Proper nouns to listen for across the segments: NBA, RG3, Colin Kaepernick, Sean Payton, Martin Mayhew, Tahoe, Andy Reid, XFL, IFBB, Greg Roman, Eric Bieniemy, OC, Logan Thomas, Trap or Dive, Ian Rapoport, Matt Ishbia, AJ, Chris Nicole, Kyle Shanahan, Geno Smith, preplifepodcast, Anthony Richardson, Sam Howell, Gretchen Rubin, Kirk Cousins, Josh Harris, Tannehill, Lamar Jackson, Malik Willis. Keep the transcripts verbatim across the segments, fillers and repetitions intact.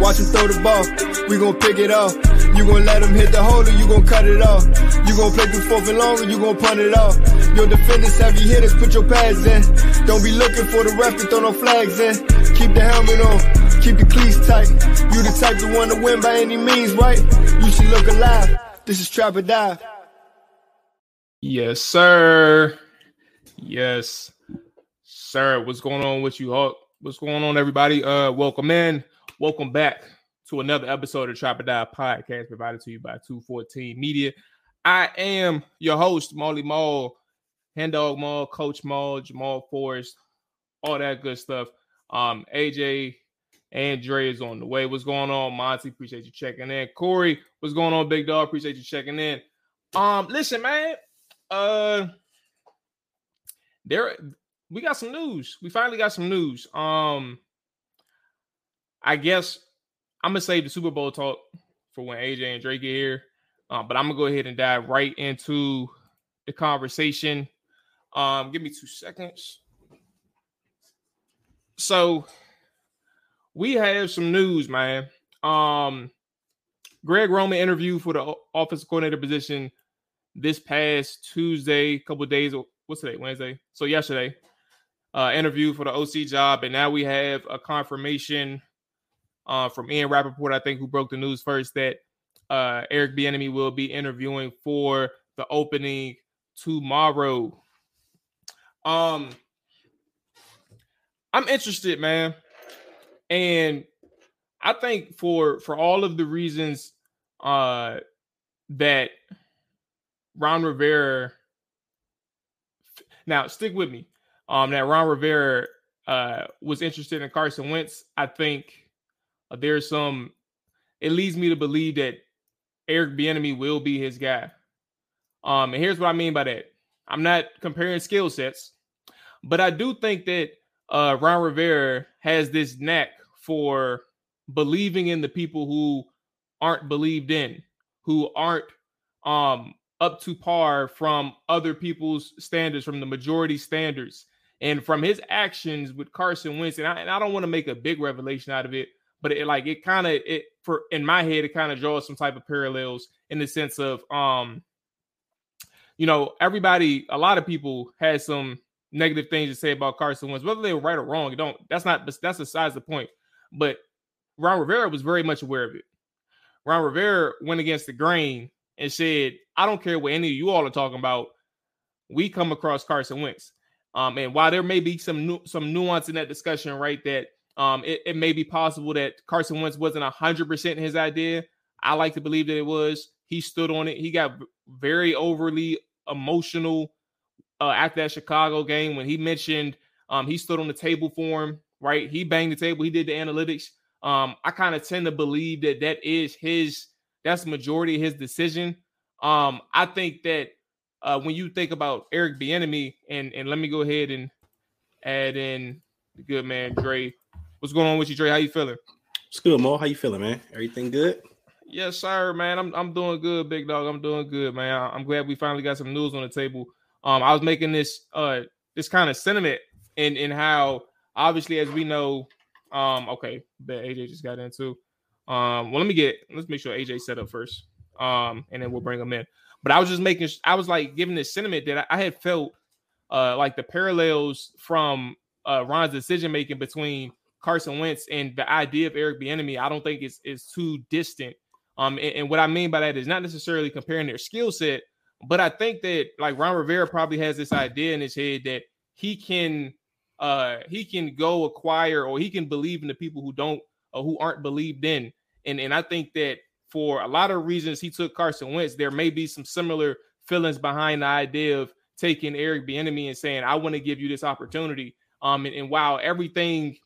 Watch him throw the ball, we gon' pick it off. You gon' let him hit the hole or you gon' cut it off. You gon' play through fourth and long or you gon' punt it off. Your defenders, heavy hitters, put your pads in. Don't be looking for the ref to throw no flags in. Keep the helmet on, keep the cleats tight. You the type to want to win by any means, right? You should look alive. This is Trap or Dive. Yes, sir. Yes, sir. What's going on with you, Hawk? What's going on, everybody? Uh, welcome in. Welcome back to another episode of Trap or Dive podcast provided to you by two fourteen Media. I am your host, Molly Maul, Hand Dog Maul, Coach Maul, Jamal Forrest, all that good stuff. Um, A J and Dre is on the way. What's going on, Monty? Appreciate you checking in. Corey, what's going on, Big Dog? Appreciate you checking in. Um, listen, man, uh, there we got some news. We finally got some news. Um. I guess I'm going to save the Super Bowl talk for when A J and Drake get here, uh, but I'm going to go ahead and dive right into the conversation. Um, give me two seconds. So we have some news, man. Um, Greg Roman interviewed for the offensive coordinator position this past Tuesday, a couple of days. What's today? Wednesday. So yesterday, uh, interviewed for the O C job, and now we have a confirmation Uh, from Ian Rapoport, I think, who broke the news first, that uh, Eric Bieniemy will be interviewing for the opening tomorrow. Um, I'm interested, man. And I think for for all of the reasons uh, that Ron Rivera – now, stick with me. Um, that Ron Rivera uh, was interested in Carson Wentz, I think uh, there's some – it leads me to believe that Eric Bieniemy will be his guy. Um, and here's what I mean by that. I'm not comparing skill sets, but I do think that uh, Ron Rivera has this knack for believing in the people who aren't believed in, who aren't um, up to par from other people's standards, from the majority standards. And from his actions with Carson Wentz, and I, and I don't want to make a big revelation out of it, but it like it kind of it for in my head it kind of draws some type of parallels in the sense of um you know everybody a lot of people had some negative things to say about Carson Wentz, whether they were right or wrong. It don't that's not that's besides the point. But Ron Rivera was very much aware of it. Ron Rivera went against the grain and said, "I don't care what any of you all are talking about. We come across Carson Wentz, um, and while there may be some nu- some nuance in that discussion, right? That." Um, it, it may be possible that Carson Wentz wasn't one hundred percent his idea. I like to believe that it was. He stood on it. He got very overly emotional uh, after that Chicago game when he mentioned um, he stood on the table for him, right? He banged the table. He did the analytics. Um, I kind of tend to believe that that is his, that's the majority of his decision. Um, I think that uh, when you think about Eric Bieniemy, and, and let me go ahead and add in the good man, Dre. What's going on with you, Dre? How you feeling? It's good, Mo. How you feeling, man? Everything good? Yes, sir, man. I'm I'm doing good, big dog. I'm doing good, man. I'm glad we finally got some news on the table. Um, I was making this uh this kind of sentiment in in how obviously as we know, um, okay, bet A J just got in too. Um, well, let me get let's make sure A J set up first. Um, and then we'll bring him in. But I was just making I was like giving this sentiment that I, I had felt uh like the parallels from uh Ron's decision making between Carson Wentz and the idea of Eric Bieniemy. I don't think it's is too distant. Um, and, and what I mean by that is not necessarily comparing their skill set, but I think that like Ron Rivera probably has this idea in his head that he can uh he can go acquire or he can believe in the people who don't or who aren't believed in. And and I think that for a lot of reasons he took Carson Wentz, there may be some similar feelings behind the idea of taking Eric Bieniemy and saying, I want to give you this opportunity. Um, and, and while everything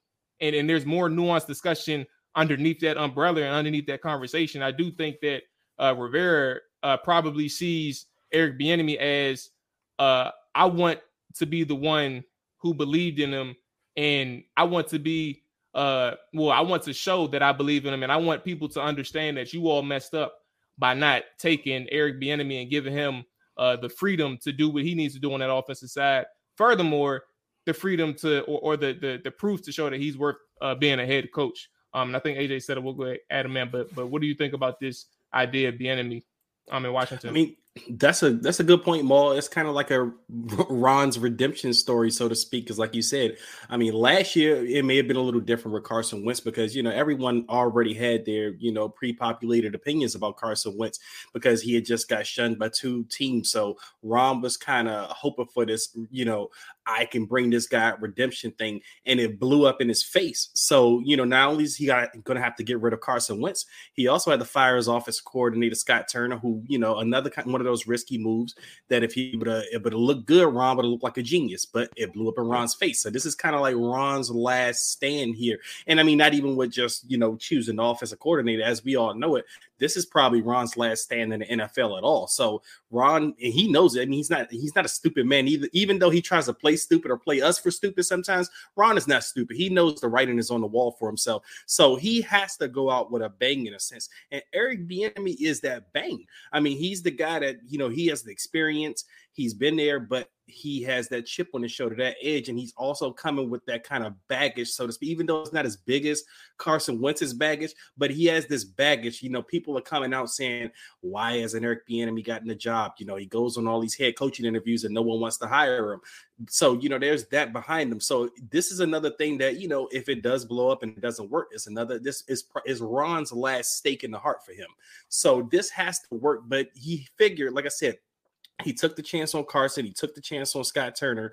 And, and there's more nuanced discussion underneath that umbrella and underneath that conversation, I do think that uh, Rivera uh, probably sees Eric Bieniemy as uh, I want to be the one who believed in him, and I want to be uh, well, I want to show that I believe in him, and I want people to understand that you all messed up by not taking Eric Bieniemy and giving him uh, the freedom to do what he needs to do on that offensive side. Furthermore, the freedom to, or, or the, the the proof to show that he's worth uh, being a head coach. Um, and I think A J said it. We'll go ahead, add him in. But but what do you think about this idea of Bieniemy um, in Washington? I mean, that's a that's a good point, Maul. It's kind of like a Ron's redemption story, so to speak. Because like you said, I mean, last year it may have been a little different with Carson Wentz because you know everyone already had their you know pre-populated opinions about Carson Wentz because he had just got shunned by two teams. So Ron was kind of hoping for this, you know. I can bring this guy redemption thing, and it blew up in his face. So, you know, not only is he going to have to get rid of Carson Wentz, he also had to fire his office coordinator, Scott Turner, who, you know, another one of those risky moves that if he would have looked good, Ron would have looked like a genius, but it blew up in Ron's face. So this is kind of like Ron's last stand here. And I mean, not even with just, you know, choosing the offensive coordinator, as we all know it, this is probably Ron's last stand in the N F L at all. So Ron, and he knows it. I mean, he's not, he's not a stupid man either, even though he tries to play stupid or play us for stupid sometimes. Ron is not stupid. He knows the writing is on the wall for himself. So he has to go out with a bang in a sense. And Eric Bieniemy is that bang. I mean, he's the guy that, you know, he has the experience. He's been there, but he has that chip on his shoulder, that edge, and he's also coming with that kind of baggage, so to speak, even though it's not as big as Carson Wentz's baggage, but he has this baggage. You know, people are coming out saying, why hasn't Eric Bieniemy gotten a job? You know, he goes on all these head coaching interviews and no one wants to hire him. So, you know, there's that behind him. So this is another thing that, you know, if it does blow up and it doesn't work, it's another, this is, is Ron's last stake in the heart for him. So this has to work, but he figured, like I said, he took the chance on Carson. He took the chance on Scott Turner.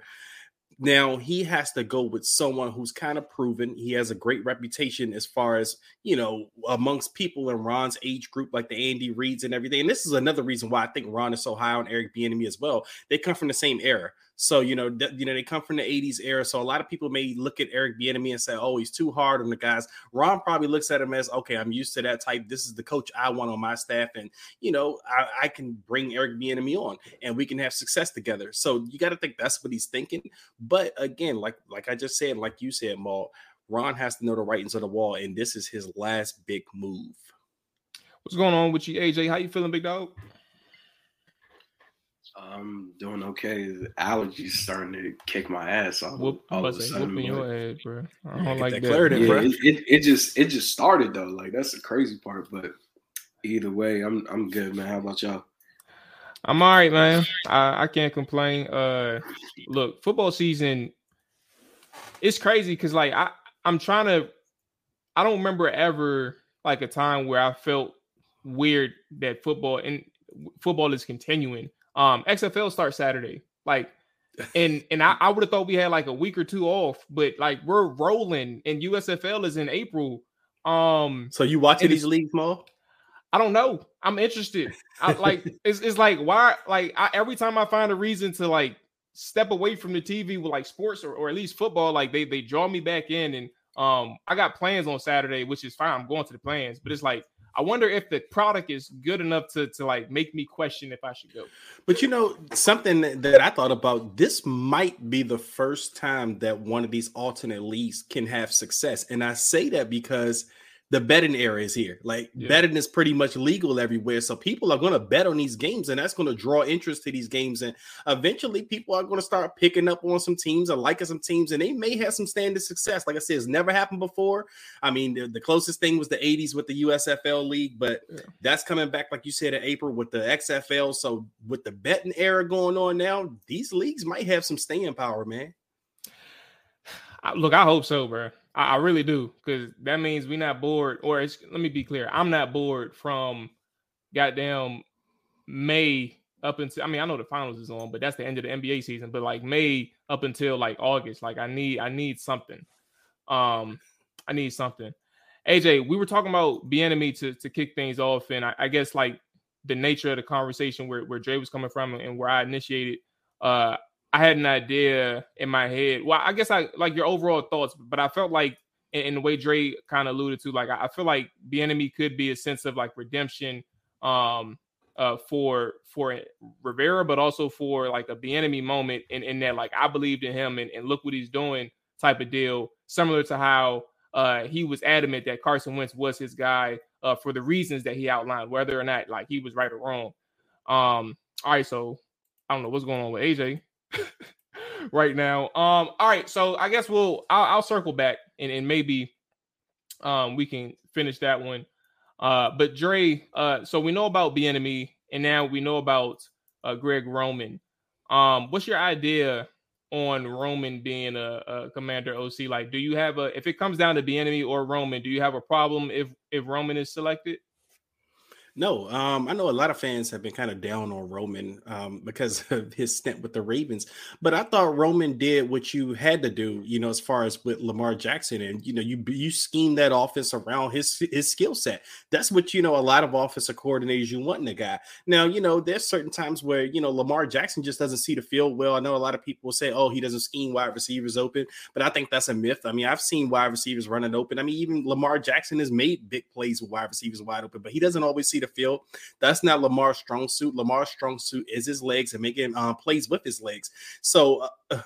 Now, he has to go with someone who's kind of proven. He has a great reputation as far as, you know, amongst people in Ron's age group, like the Andy Reids and everything. And this is another reason why I think Ron is so high on Eric Bieniemy as well. They come from the same era. So, you know, th- you know, they come from the eighties era. So a lot of people may look at Eric Bieniemy and say, oh, he's too hard on the guys. Ron probably looks at him as, okay, I'm used to that type. This is the coach I want on my staff. And, you know, I, I can bring Eric Bieniemy on and we can have success together. So you got to think that's what he's thinking. But again, like like I just said, like you said, Maul, Ron has to know the writings on the wall. And this is his last big move. What's going on with you, A J? How you feeling, big dog? I'm doing okay. The allergies starting to kick my ass all, Whoop, all of a sudden. Whooping your head, bro. I don't like that. Clarity, yeah, bro. It, it, it just it just started though. Like that's the crazy part. But either way, I'm I'm good, man. How about y'all? I'm all right, man. I, I can't complain. Uh, look, football season. It's crazy because like I I'm trying to. I don't remember ever like a time where I felt weird that football and football is continuing. Um, X F L starts Saturday, like, and and I, I would have thought we had like a week or two off, but like we're rolling, and U S F L is in April. Um, so you watching these leagues, Mo? I don't know. I'm interested. I, like it's it's like why? Like I, every time I find a reason to like step away from the T V with like sports or, or at least football, like they they draw me back in, and um, I got plans on Saturday, which is fine. I'm going to the plans, but it's like. I wonder if the product is good enough to, to like make me question if I should go. But, you know, something that I thought about, this might be the first time that one of these alternate leagues can have success. And I say that because the betting era is here. Like yeah. betting is pretty much legal everywhere. So people are going to bet on these games and that's going to draw interest to these games. And eventually people are going to start picking up on some teams or liking some teams and they may have some standard success. Like I said, it's never happened before. I mean, the, the closest thing was the eighties with the U S F L league, but yeah. that's coming back, like you said, in April with the X F L. So with the betting era going on now, these leagues might have some staying power, man. I, look, I hope so, bro. I really do, because that means we're not bored. Or it's, let me be clear, I'm not bored from goddamn May up until. I mean, I know the finals is on, but that's the end of the N B A season. But like May up until like August, like I need, I need something. Um, I need something. A J, we were talking about Bieniemy to to kick things off, and I, I guess like the nature of the conversation where where Dre was coming from and where I initiated. Uh, I had an idea in my head. Well, I guess I like your overall thoughts, but I felt like in, in the way Dre kind of alluded to, like, I, I feel like Bieniemy could be a sense of like redemption um, uh, for, for Rivera, but also for like a Bieniemy moment in, in that, like, I believed in him and, and look what he's doing type of deal, similar to how uh, he was adamant that Carson Wentz was his guy uh, for the reasons that he outlined, whether or not like he was right or wrong. Um, all right. So I don't know what's going on with A J. right now. Um, all right, so I guess we'll I'll, I'll circle back and, and maybe um we can finish that one. Uh, but Dre, uh, so we know about Bieniemy and now we know about uh, Greg Roman. Um, what's your idea on Roman being a, a commander O C? Like, do you have a if it comes down to Bieniemy or Roman, do you have a problem if if Roman is selected? No, um, I know a lot of fans have been kind of down on Roman um, because of his stint with the Ravens, but I thought Roman did what you had to do, you know, as far as with Lamar Jackson, and you know, you you scheme that offense around his his skill set. That's what you know. A lot of offensive coordinators you want in a guy. Now, you know, there's certain times where you know Lamar Jackson just doesn't see the field well. I know a lot of people say, oh, he doesn't scheme wide receivers open, but I think that's a myth. I mean, I've seen wide receivers running open. I mean, even Lamar Jackson has made big plays with wide receivers wide open, but he doesn't always see the field. That's not Lamar's strong suit. Lamar's strong suit is his legs and making uh, plays with his legs. So uh,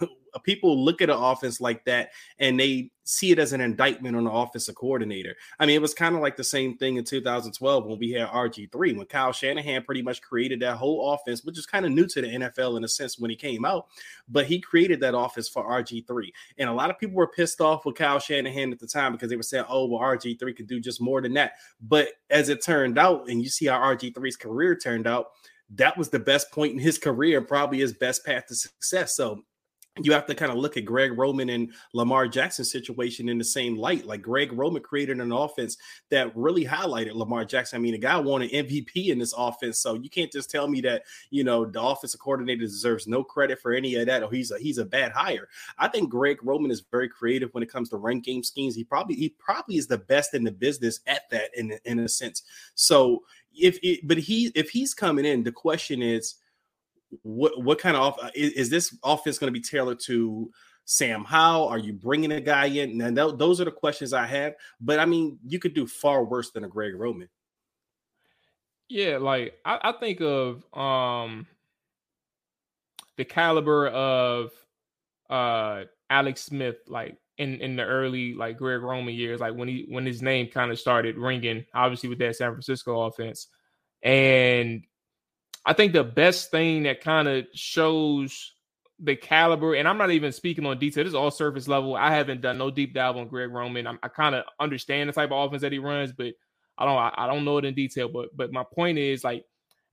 people look at an offense like that and they see it as an indictment on the offensive coordinator. I mean, it was kind of like the same thing in two thousand twelve when we had R G three, when Kyle Shanahan pretty much created that whole offense, which is kind of new to the N F L in a sense when he came out, but he created that offense for R G three. And a lot of people were pissed off with Kyle Shanahan at the time because they were saying, oh, well, R G three could do just more than that. But as it turned out, and you see how R G three's career turned out, that was the best point in his career, probably his best path to success. So you have to kind of look at Greg Roman and Lamar Jackson's situation in the same light. Like, Greg Roman created an offense that really highlighted Lamar Jackson. I mean, the guy won an M V P in this offense. So you can't just tell me that, you know, the offensive coordinator deserves no credit for any of that, or he's a, he's a bad hire. I think Greg Roman is very creative when it comes to run game schemes. He probably, he probably is the best in the business at that in, in a sense. So if, it, but he, if he's coming in, the question is, What what kind of off is, is this offense going to be tailored to? Sam Howell? Are you bringing a guy in? Now th- those are the questions I have. But I mean, you could do far worse than a Greg Roman. Yeah, like I, I think of um the caliber of uh Alex Smith, like in in the early like Greg Roman years, like when he when his name kind of started ringing, obviously with that San Francisco offense. And I think the best thing that kind of shows the caliber, and I'm not even speaking on detail, this is all surface level. I haven't done no deep dive on Greg Roman. I'm, I kind of understand the type of offense that he runs, but I don't, I, I don't know it in detail. But, but my point is, like,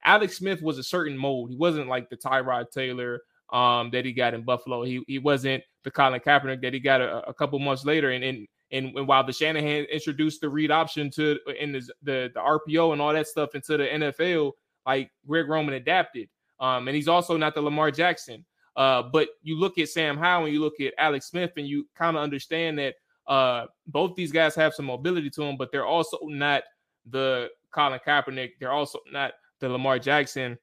Alex Smith was a certain mold. He wasn't like the Tyrod Taylor um, that he got in Buffalo. He he wasn't the Colin Kaepernick that he got a, a couple months later. And and and, and while the Shanahan introduced the read option to and the, the the R P O and all that stuff into the N F L. Like, Greg Roman adapted. Um, and he's also not the Lamar Jackson. Uh, but you look at Sam Howell and you look at Alex Smith and you kind of understand that uh, both these guys have some mobility to them, but they're also not the Colin Kaepernick. They're also not the Lamar Jackson.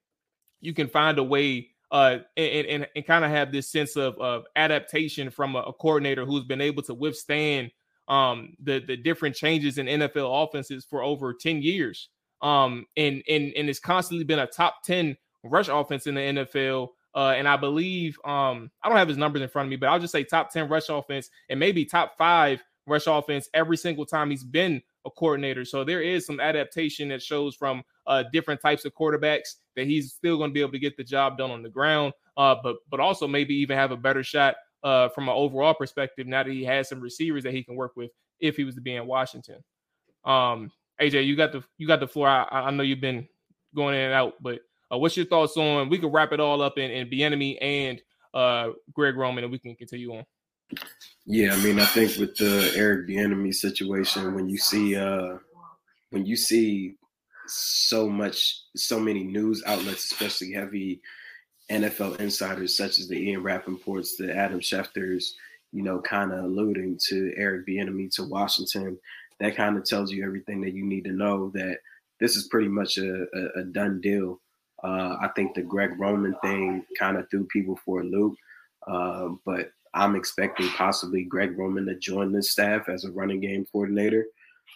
You can find a way uh, and, and, and kind of have this sense of, of adaptation from a, a coordinator who's been able to withstand um, the, the different changes in N F L offenses for over ten years. Um, and, and, and it's constantly been a top ten rush offense in the N F L. Uh, and I believe, um, I don't have his numbers in front of me, but I'll just say top ten rush offense and maybe top five rush offense every single time he's been a coordinator. So there is some adaptation that shows from, uh, different types of quarterbacks that he's still going to be able to get the job done on the ground. Uh, but, but also maybe even have a better shot, uh, from an overall perspective, now that he has some receivers that he can work with if he was to be in Washington. Um, A J, you got the you got the floor. I, I know you've been going in and out, but uh, what's your thoughts on? We can wrap it all up in, in Bieniemy and uh, Greg Roman, and we can continue on. Yeah, I mean, I think with the Eric Bieniemy situation, when you see uh, when you see so much, so many news outlets, especially heavy N F L insiders such as the Ian Rapoports, the Adam Schefters, you know, kind of alluding to Eric Bieniemy to Washington. That kind of tells you everything that you need to know, that this is pretty much a, a, a done deal. Uh, I think the Greg Roman thing kind of threw people for a loop, uh, but I'm expecting possibly Greg Roman to join this staff as a running game coordinator.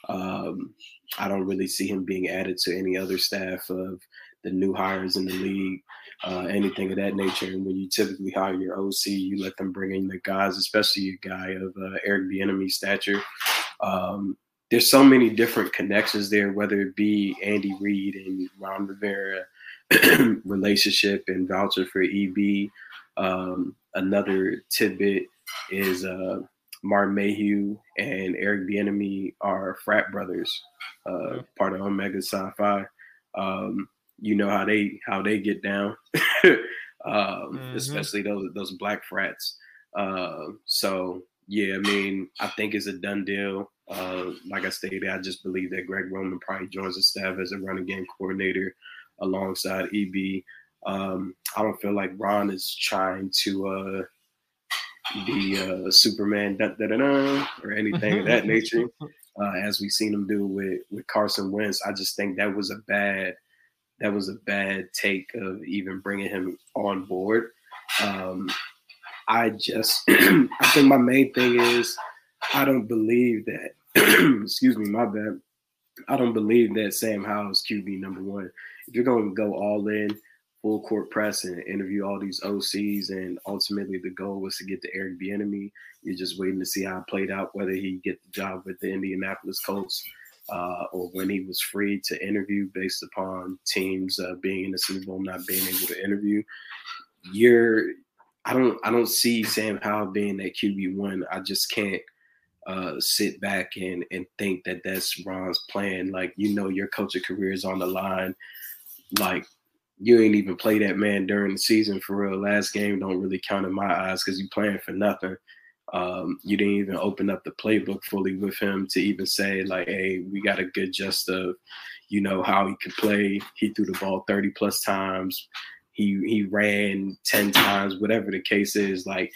Um, I don't really see him being added to any other staff of the new hires in the league, uh, anything of that nature. And when you typically hire your O C, you let them bring in the guys, especially a guy of uh, Eric Bieniemy's stature. Um, There's so many different connections there, whether it be Andy Reid and Ron Rivera relationship and voucher for E B. Um, another tidbit is uh, Martin Mayhew and Eric Bieniemy are frat brothers, uh, yeah. part of Omega Sci-Fi. Um, you know how they how they get down, um, mm-hmm. especially those those black frats. Uh, so yeah, I mean, I think it's a done deal. Uh, like I stated, I just believe that Greg Roman probably joins the staff as a running game coordinator alongside E B. Um, I don't feel like Ron is trying to uh, be uh, Superman da, da, da, da, or anything of that nature, uh, as we've seen him do with, with Carson Wentz. I just think that was a bad that was a bad take of even bringing him on board. Um, I just I think my main thing is I don't believe that. Excuse me, my bad. I don't believe that Sam Howell is Q B number one. If you're going to go all in, full court press, and interview all these O Cs, and ultimately the goal was to get to Eric Bieniemy, you're just waiting to see how it played out, whether he get the job with the Indianapolis Colts uh, or when he was free to interview based upon teams uh, being in the Super Bowl not being able to interview. You're, I don't, I don't see Sam Howell being that Q B one. I just can't. Uh, sit back and, and think that that's Ron's plan. Like, you know, your coaching career is on the line. Like, you ain't even play that man during the season for real. Last game don't really count in my eyes because you playing for nothing. Um, you didn't even open up the playbook fully with him to even say, like, hey, we got a good gist of, you know, how he could play. He threw the ball thirty-plus times. He he ran ten times, whatever the case is. Like,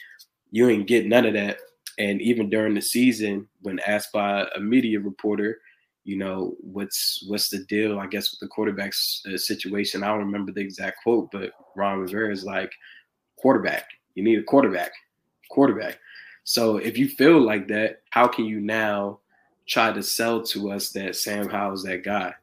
you ain't get none of that. And even during the season, when asked by a media reporter, you know, what's what's the deal, I guess, with the quarterback uh, situation, I don't remember the exact quote, but Ron Rivera is like, quarterback. You need a quarterback. Quarterback. So if you feel like that, how can you now try to sell to us that Sam Howell's that guy?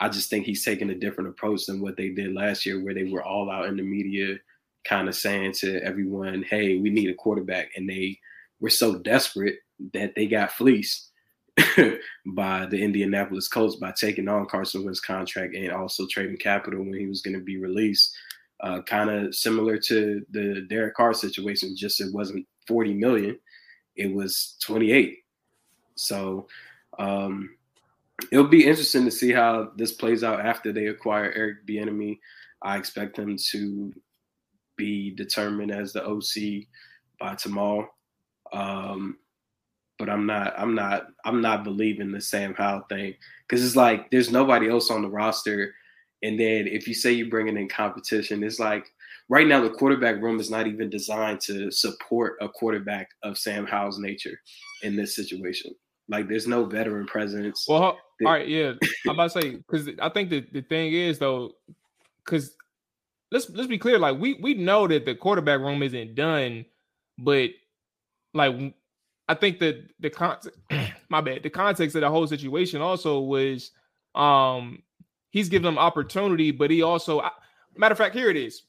I just think he's taking a different approach than what they did last year, where they were all out in the media kind of saying to everyone, hey, we need a quarterback. And they were so desperate that they got fleeced by the Indianapolis Colts by taking on Carson Wentz's contract and also trading capital when he was going to be released. Uh, kind of similar to the Derek Carr situation, just it wasn't forty million. It was twenty-eight. So um, it'll be interesting to see how this plays out after they acquire Eric Bieniemy. I expect him to be determined as the O C by tomorrow. Um, but I'm not, I'm not, I'm not believing the Sam Howell thing, because it's like there's nobody else on the roster. And then if you say you're bringing in competition, it's like right now the quarterback room is not even designed to support a quarterback of Sam Howell's nature in this situation. Like, there's no veteran presence. Well, all right, yeah. I'm about to say, because I think that the thing is, though, because let's let's be clear. Like, we we know that the quarterback room isn't done, but like I think that the context, my bad, the context of the whole situation also was um. He's giving them opportunity, but he also, I, matter of fact, here it is.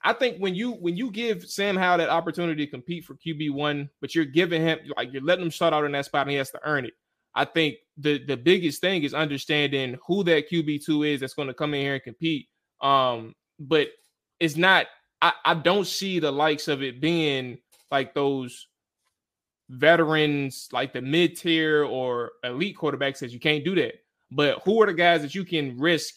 I think when you when you give Sam Howell that opportunity to compete for Q B one, but you're giving him, like, you're letting him start out in that spot and he has to earn it. I think the, the biggest thing is understanding who that Q B two is that's going to come in here and compete. Um, but it's not, I, I don't see the likes of it being like those veterans, like the mid-tier or elite quarterbacks, that you can't do that. But who are the guys that you can risk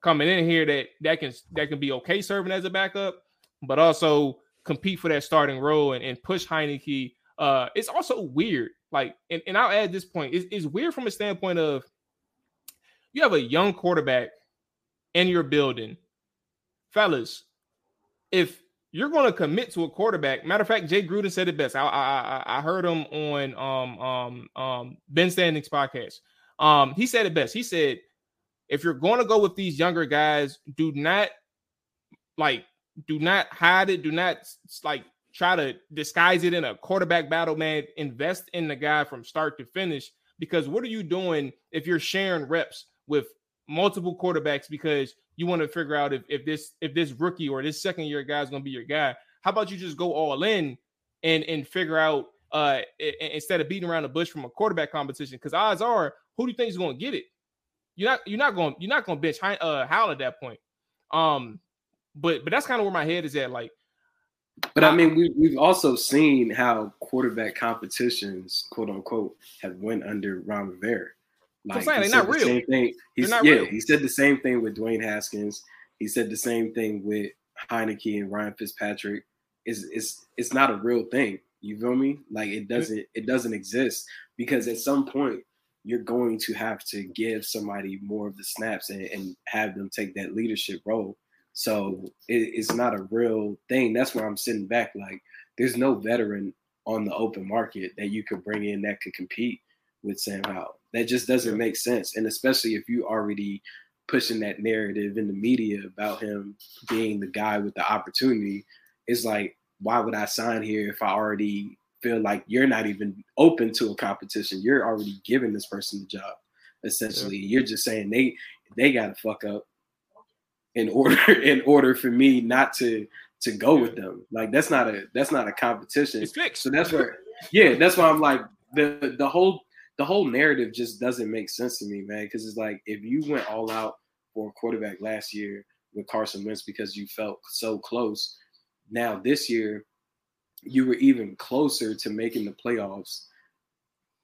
coming in here that, that can that can be okay serving as a backup, but also compete for that starting role and, and push Heineke? Uh, it's also weird. Like, and, and I'll add this point. It's, it's weird from a standpoint of you have a young quarterback in your building. Fellas, if you're going to commit to a quarterback, matter of fact, Jay Gruden said it best. I I, I heard him on um, um, um, Ben Standing's podcast. Um, he said it best. He said, if you're going to go with these younger guys, do not like, do not hide it. Do not like try to disguise it in a quarterback battle, man. Invest in the guy from start to finish, because what are you doing if you're sharing reps with multiple quarterbacks because you want to figure out if, if this, if this rookie or this second year guy is going to be your guy? How about you just go all in and, and figure out, uh, instead of beating around the bush from a quarterback competition, because odds are, who do you think is going to get it? You're not. You're not going. You're not going to bench uh, Howell at that point. Um, but but that's kind of where my head is at. Like, but I mean, we, we've also seen how quarterback competitions, quote unquote, have went under Ron Rivera. Like, so I'm saying, they're not the real. Same thing. He's, not yeah, real. He said the same thing with Dwayne Haskins. He said the same thing with Heineke and Ryan Fitzpatrick. It's it's it's not a real thing. You feel me? Like, it doesn't it doesn't exist, because at some point you're going to have to give somebody more of the snaps and, and have them take that leadership role. So it, it's not a real thing. That's where I'm sitting back. Like, there's no veteran on the open market that you could bring in that could compete with Sam Howell. That just doesn't make sense. And especially if you already pushing that narrative in the media about him being the guy with the opportunity, it's like, why would I sign here if I already feel like you're not even open to a competition? You're already giving this person the job, essentially. Yeah. You're just saying they they gotta fuck up in order in order for me not to to go yeah. with them. Like, that's not a that's not a competition. It's fixed. So that's where yeah, that's why I'm like, the the whole the whole narrative just doesn't make sense to me, man. Because it's like, if you went all out for a quarterback last year with Carson Wentz because you felt so close, now this year you were even closer to making the playoffs,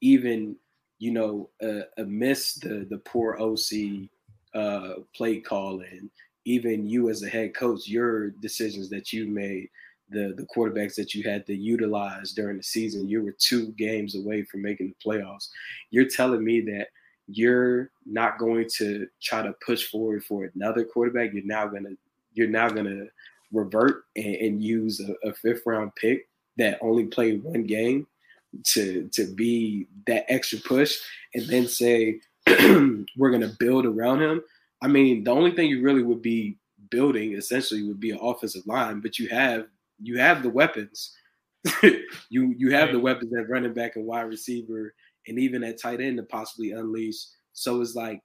even, you know, uh, amidst the, the poor O C uh, play calling, even you as a head coach, your decisions that you made, the the quarterbacks that you had to utilize during the season, you were two games away from making the playoffs. You're telling me that you're not going to try to push forward for another quarterback. You're now going to you're now going to revert and, and use a, a fifth round pick that only played one game to to be that extra push, and then say we're going to build around him. I mean, the only thing you really would be building essentially would be an offensive line, but you have you have the weapons. you you have right. the weapons at running back and wide receiver, and even at tight end to possibly unleash. So it's like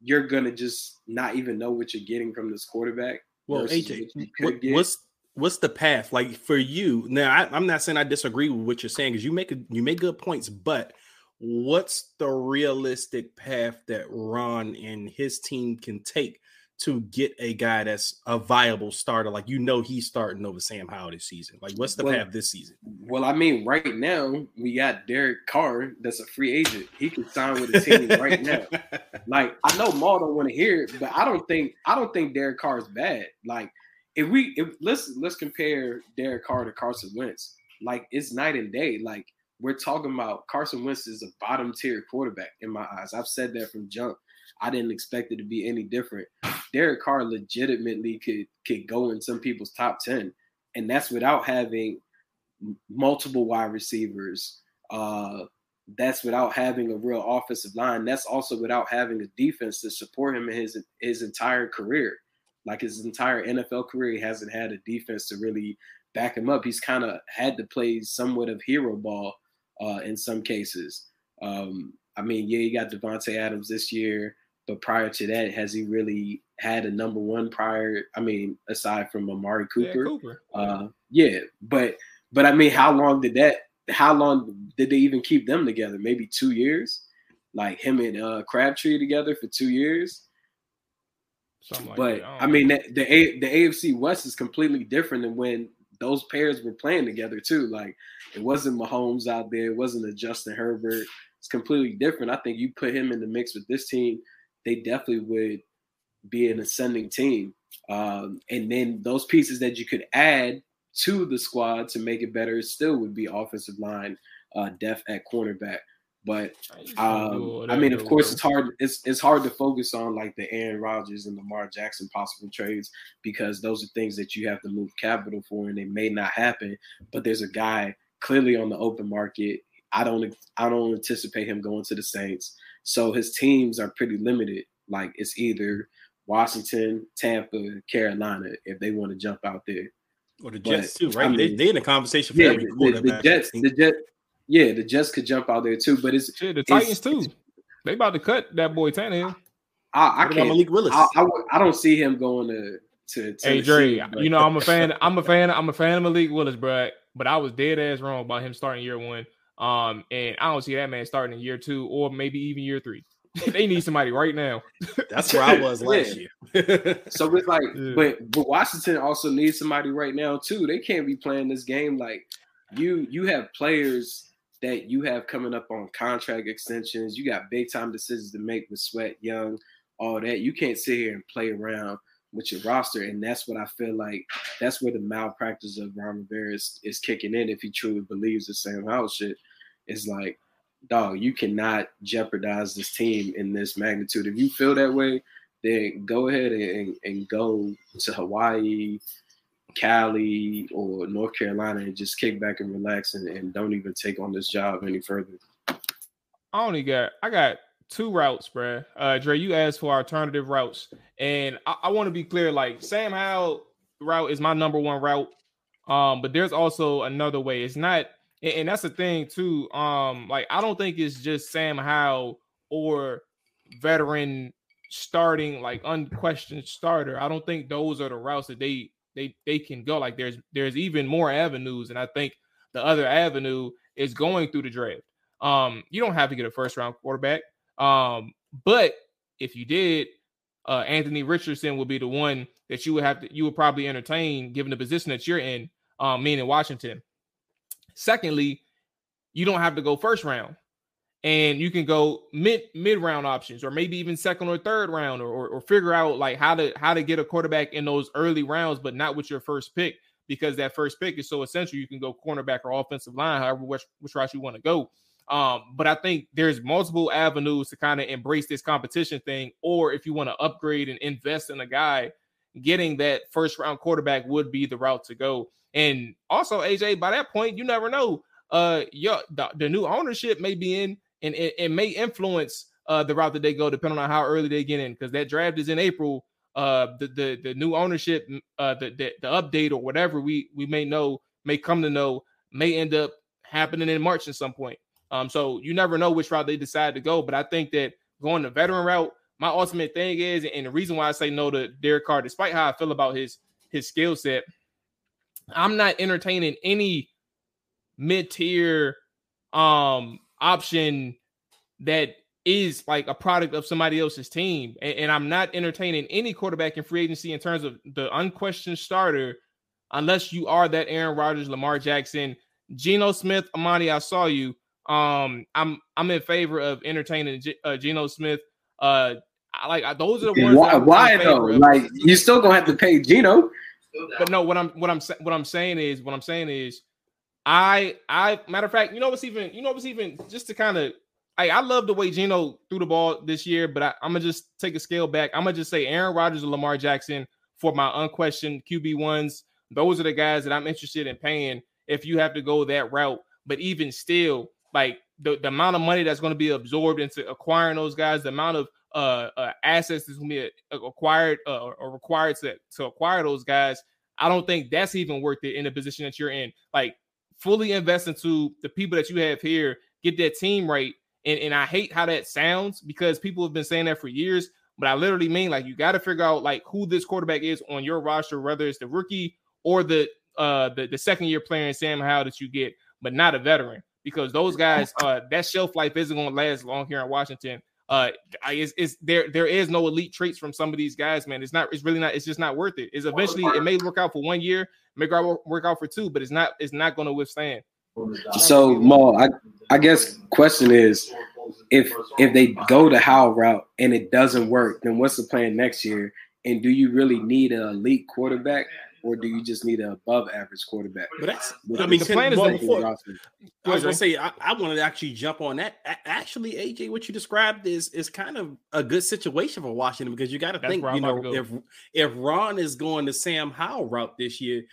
you're going to just not even know what you're getting from this quarterback. Well, A J, what what, what's what's the path like for you? Now, I, I'm not saying I disagree with what you're saying, because you make a, you make good points, but what's the realistic path that Ron and his team can take to get a guy that's a viable starter? Like, you know, he's starting over Sam Howell this season. Like, what's the well, path this season? Well, I mean, right now we got Derek Carr that's a free agent. He can sign with the team right now. Like, I know Maul don't want to hear it, but I don't think I don't think Derek Carr is bad. Like, if we if let's let's compare Derek Carr to Carson Wentz. Like, it's night and day. Like, we're talking about Carson Wentz is a bottom tier quarterback in my eyes. I've said that from jump. I didn't expect it to be any different. Derek Carr legitimately could could go in some people's top ten, and that's without having multiple wide receivers. Uh, that's without having a real offensive line. That's also without having a defense to support him in his his entire career. Like, his entire N F L career, he hasn't had a defense to really back him up. He's kind of had to play somewhat of hero ball uh, in some cases. Um, I mean, yeah, he got Devontae Adams this year, but prior to that, has he really had a number one prior? I mean, aside from Amari Cooper, yeah, Cooper. Uh, yeah. But but I mean, how long did that? How long did they even keep them together? Maybe two years, like him and uh, Crabtree together for two years. Something like but that. I, I mean, the the, A, the A F C West is completely different than when those pairs were playing together too. Like, it wasn't Mahomes out there, it wasn't a Justin Herbert. It's completely different. I think you put him in the mix with this team, they definitely would be an ascending team. Um, and then those pieces that you could add to the squad to make it better still would be offensive line, uh, depth at cornerback. But um, I mean, of course, it's hard. It's it's hard to focus on like the Aaron Rodgers and Lamar Jackson possible trades, because those are things that you have to move capital for, and they may not happen. But there's a guy clearly on the open market. I don't I don't anticipate him going to the Saints. So his teams are pretty limited. Like, it's either Washington, Tampa, Carolina, if they want to jump out there, or the Jets but, too, right? I mean, they they in a conversation for yeah, every quarterback. The, the Jets, the Jets. Yeah, the Jets could jump out there too, but it's yeah, the Titans it's, too. It's, they about to cut that boy Tannehill. I, I can't. Malik Willis. I, I, I don't see him going to to. to hey Dre, you know I'm a fan. I'm a fan. I'm a fan of Malik Willis, bro. But I was dead ass wrong about him starting year one. Um, and I don't see that man starting in year two or maybe even year three. They need somebody right now. That's where I was last yeah. year. So it's like, yeah. but but Washington also needs somebody right now too. They can't be playing this game like you. You have players that you have coming up on contract extensions. You got big time decisions to make with Sweat, Young, all that. You can't sit here and play around with your roster. And that's what I feel like, that's where the malpractice of Ron Rivera is, is kicking in. If he truly believes the Sam Howell shit, it's like, dog, you cannot jeopardize this team in this magnitude. If you feel that way, then go ahead and, and go to Hawaii, Cali, or North Carolina and just kick back and relax and, and don't even take on this job any further. I only got I got two routes, bruh. Uh, Dre, you asked for alternative routes, and I, I want to be clear. Like, Sam Howell route is my number one route, um, but there's also another way. It's not, and, and that's the thing too. Um, like, I don't think it's just Sam Howell or veteran starting, like unquestioned starter. I don't think those are the routes that they. They they can go. Like, there's there's even more avenues, and I think the other avenue is going through the draft. Um, you don't have to get a first round quarterback, um, but if you did, uh, Anthony Richardson would be the one that you would have to you would probably entertain, given the position that you're in, um, meaning Washington. Secondly, you don't have to go first round, and you can go mid mid round options, or maybe even second or third round, or, or or figure out like how to how to get a quarterback in those early rounds, but not with your first pick, because that first pick is so essential. You can go cornerback or offensive line, however which which route you want to go. Um, but I think there's multiple avenues to kind of embrace this competition thing, or if you want to upgrade and invest in a guy, getting that first round quarterback would be the route to go. And also, A J, by that point, you never know. Uh, your the, the new ownership may be in, and it may influence uh the route that they go, depending on how early they get in, because that draft is in April. Uh, the the, the new ownership, uh, the, the the update or whatever we we may know may come to know may end up happening in March at some point. Um, so you never know which route they decide to go. But I think that going the veteran route, my ultimate thing is, and the reason why I say no to Derek Carr, despite how I feel about his his skill set, I'm not entertaining any mid-tier um, option that is like a product of somebody else's team. And, and I'm not entertaining any quarterback in free agency in terms of the unquestioned starter, unless you are that Aaron Rodgers, Lamar Jackson, Geno Smith. Amani, I saw you. Um, I'm I'm in favor of entertaining G- uh, Geno Smith. Uh, I, like I, those are the ones. Why, why though? Of. Like, you still gonna have to pay Geno. But no, what I'm what I'm what I'm saying is what I'm saying is, I I matter of fact, you know what's even you know what's even just to kind of I I love the way Geno threw the ball this year, but I, I'm gonna just take a scale back. I'm gonna just say Aaron Rodgers and Lamar Jackson for my unquestioned Q B ones. Those are the guys that I'm interested in paying if you have to go that route. But even still, like the, the amount of money that's going to be absorbed into acquiring those guys, the amount of uh, uh, assets that's going to be acquired uh, or required to, to acquire those guys, I don't think that's even worth it in the position that you're in. Like, fully invest into the people that you have here, get that team right. And, and I hate how that sounds, because people have been saying that for years, but I literally mean, like, you got to figure out like who this quarterback is on your roster, whether it's the rookie or the uh, the, the second year player in Sam Howell that you get, but not a veteran. Because those guys, uh, that shelf life isn't going to last long here in Washington. Uh, it's, it's, there there is no elite traits from some of these guys, man. It's not. It's really not. It's just not worth it. It's eventually it may work out for one year, may work out for two, but it's not. It's not going to withstand. So, Maul, I I guess question is, if if they go the Howell route and it doesn't work, then what's the plan next year? And do you really need an elite quarterback? Or do you just need an above-average quarterback? But that's, with, I mean, the plan is number four. I was gonna say, I, I want to actually jump on that. A- actually, A J, what you described is is kind of a good situation for Washington, because you got to think, you know, if if Ron is going the Sam Howell route this year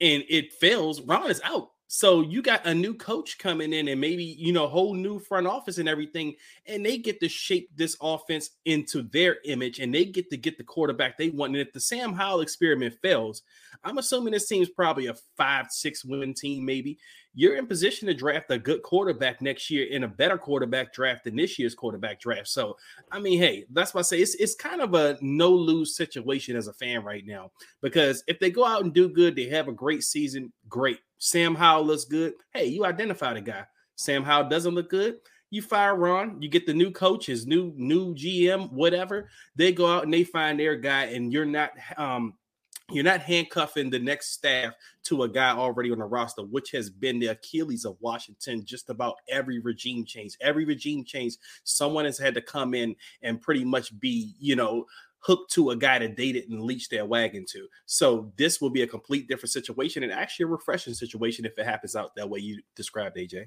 and it fails, Ron is out. So you got a new coach coming in, and maybe, you know, whole new front office and everything, and they get to shape this offense into their image, and they get to get the quarterback they want. And if the Sam Howell experiment fails, I'm assuming this team's probably a five, six win team maybe. You're in position to draft a good quarterback next year in a better quarterback draft than this year's quarterback draft. So, I mean, hey, that's why I say it's it's kind of a no-lose situation as a fan right now, because if they go out and do good, they have a great season, great. Sam Howell looks good. Hey, you identify the guy. Sam Howell doesn't look good. You fire Ron, you get the new coaches, new new G M, whatever. They go out and they find their guy, and you're not um, – you're not handcuffing the next staff to a guy already on the roster, which has been the Achilles of Washington just about every regime change. Every regime change, someone has had to come in and pretty much be, you know, hooked to a guy that they didn't leash their wagon to. So this will be a complete different situation, and actually a refreshing situation if it happens out that way you described, A J.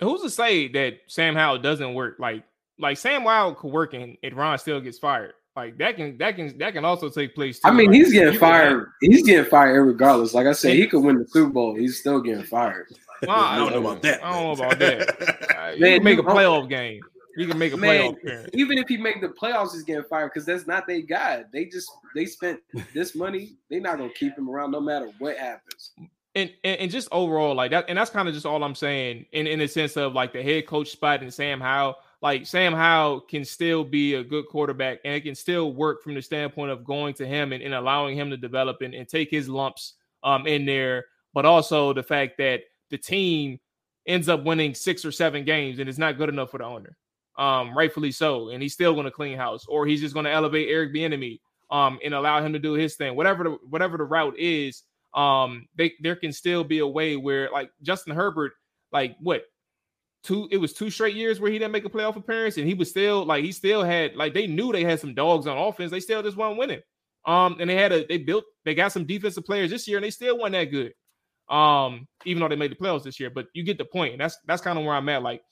Who's to say that Sam Howell doesn't work? Like, like Sam Howell could work and Ron still gets fired. Like that can that can that can also take place too. I mean, like, he's getting fired. Have, he's getting fired regardless. Like I said, he could win the Super Bowl. He's still getting fired. Well, I don't know about that. I don't know about that. Uh, you man, can make a playoff game. You can make a man, playoff game. Even if he make the playoffs, he's getting fired, because that's not their guy. They just they spent this money. They're not gonna keep him around no matter what happens. And, and and just overall, like that, and that's kind of just all I'm saying in in the sense of like the head coach spot and Sam Howell. Like Sam Howell can still be a good quarterback, and it can still work from the standpoint of going to him and, and allowing him to develop and, and take his lumps um, in there. But also the fact that the team ends up winning six or seven games and it's not good enough for the owner. Um, rightfully so. And he's still going to clean house, or he's just going to elevate Eric Bieniemy um, and allow him to do his thing. Whatever the, whatever the route is, um, they, there can still be a way where, like Justin Herbert, like what, two, it was two straight years where he didn't make a playoff appearance, and he was still like, he still had, like, they knew they had some dogs on offense. They still just weren't winning. Um, and they had a, they built, they got some defensive players this year, and they still weren't that good. Um, even though they made the playoffs this year, but you get the point. And that's, that's kind of where I'm at. Like,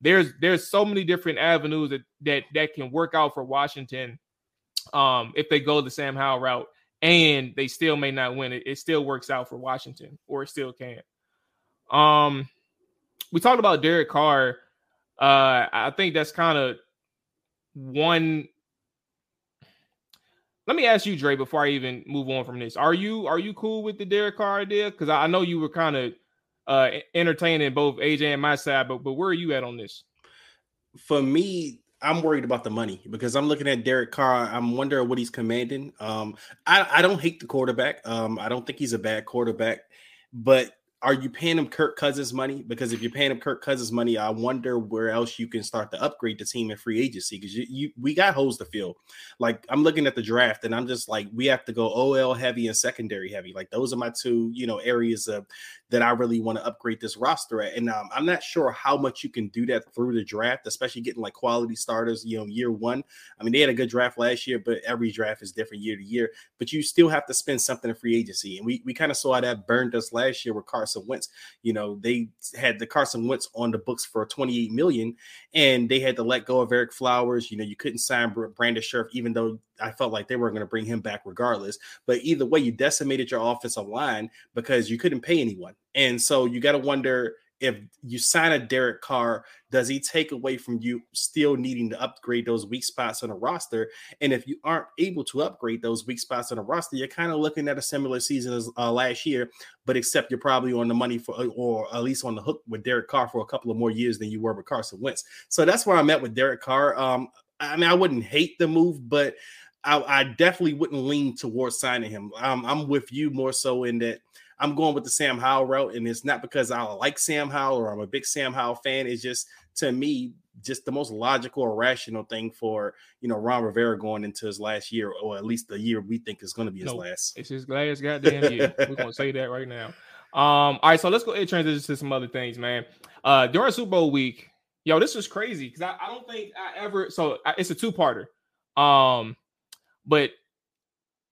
there's, there's so many different avenues that, that, that can work out for Washington. Um, if they go the Sam Howell route and they still may not win it, it still works out for Washington, or it still can. Um, we talked about Derek Carr. Uh, I think that's kind of one. Let me ask you, Dre, before I even move on from this. Are you are you cool with the Derek Carr idea? Because I know you were kind of uh, entertaining both A J and my side, but but where are you at on this? For me, I'm worried about the money, because I'm looking at Derek Carr. I'm wondering what he's commanding. Um, I, I don't hate the quarterback. Um, I don't think he's a bad quarterback. But are you paying him Kirk Cousins money? Because if you're paying him Kirk Cousins money, I wonder where else you can start to upgrade the team in free agency. Because you, you, we got holes to fill. Like, I'm looking at the draft, and I'm just like, we have to go O L heavy and secondary heavy. Like, those are my two, you know, areas of, that I really want to upgrade this roster at. And um, I'm not sure how much you can do that through the draft, especially getting like quality starters, you know, year one. I mean, they had a good draft last year, but every draft is different year to year. But you still have to spend something in free agency, and we we kind of saw that burned us last year with Carson Wentz. You know, they had the Carson Wentz on the books for twenty-eight million dollars, and they had to let go of Eric Flowers. You know, you couldn't sign Brandon Scherf, even though I felt like they were going to bring him back regardless. But either way, you decimated your offensive line because you couldn't pay anyone. And so you got to wonder, if you sign a Derek Carr, does he take away from you still needing to upgrade those weak spots on a roster? And if you aren't able to upgrade those weak spots on a roster, you're kind of looking at a similar season as uh, last year, but except you're probably on the money for, or at least on the hook with Derek Carr for a couple of more years than you were with Carson Wentz. So that's where I'm at with Derek Carr. Um, I mean, I wouldn't hate the move, but I, I definitely wouldn't lean towards signing him. Um, I'm with you more so in that I'm going with the Sam Howell route, and it's not because I like Sam Howell or I'm a big Sam Howell fan. It's just, to me, just the most logical or rational thing for, you know, Ron Rivera going into his last year, or at least the year we think is going to be his no, last. It's his last goddamn year. We're going to say that right now. Um, all right, so let's go ahead and transition to some other things, man. Uh, during Super Bowl week, yo, this was crazy because I, I don't think I ever – so I, it's a two-parter. Um, but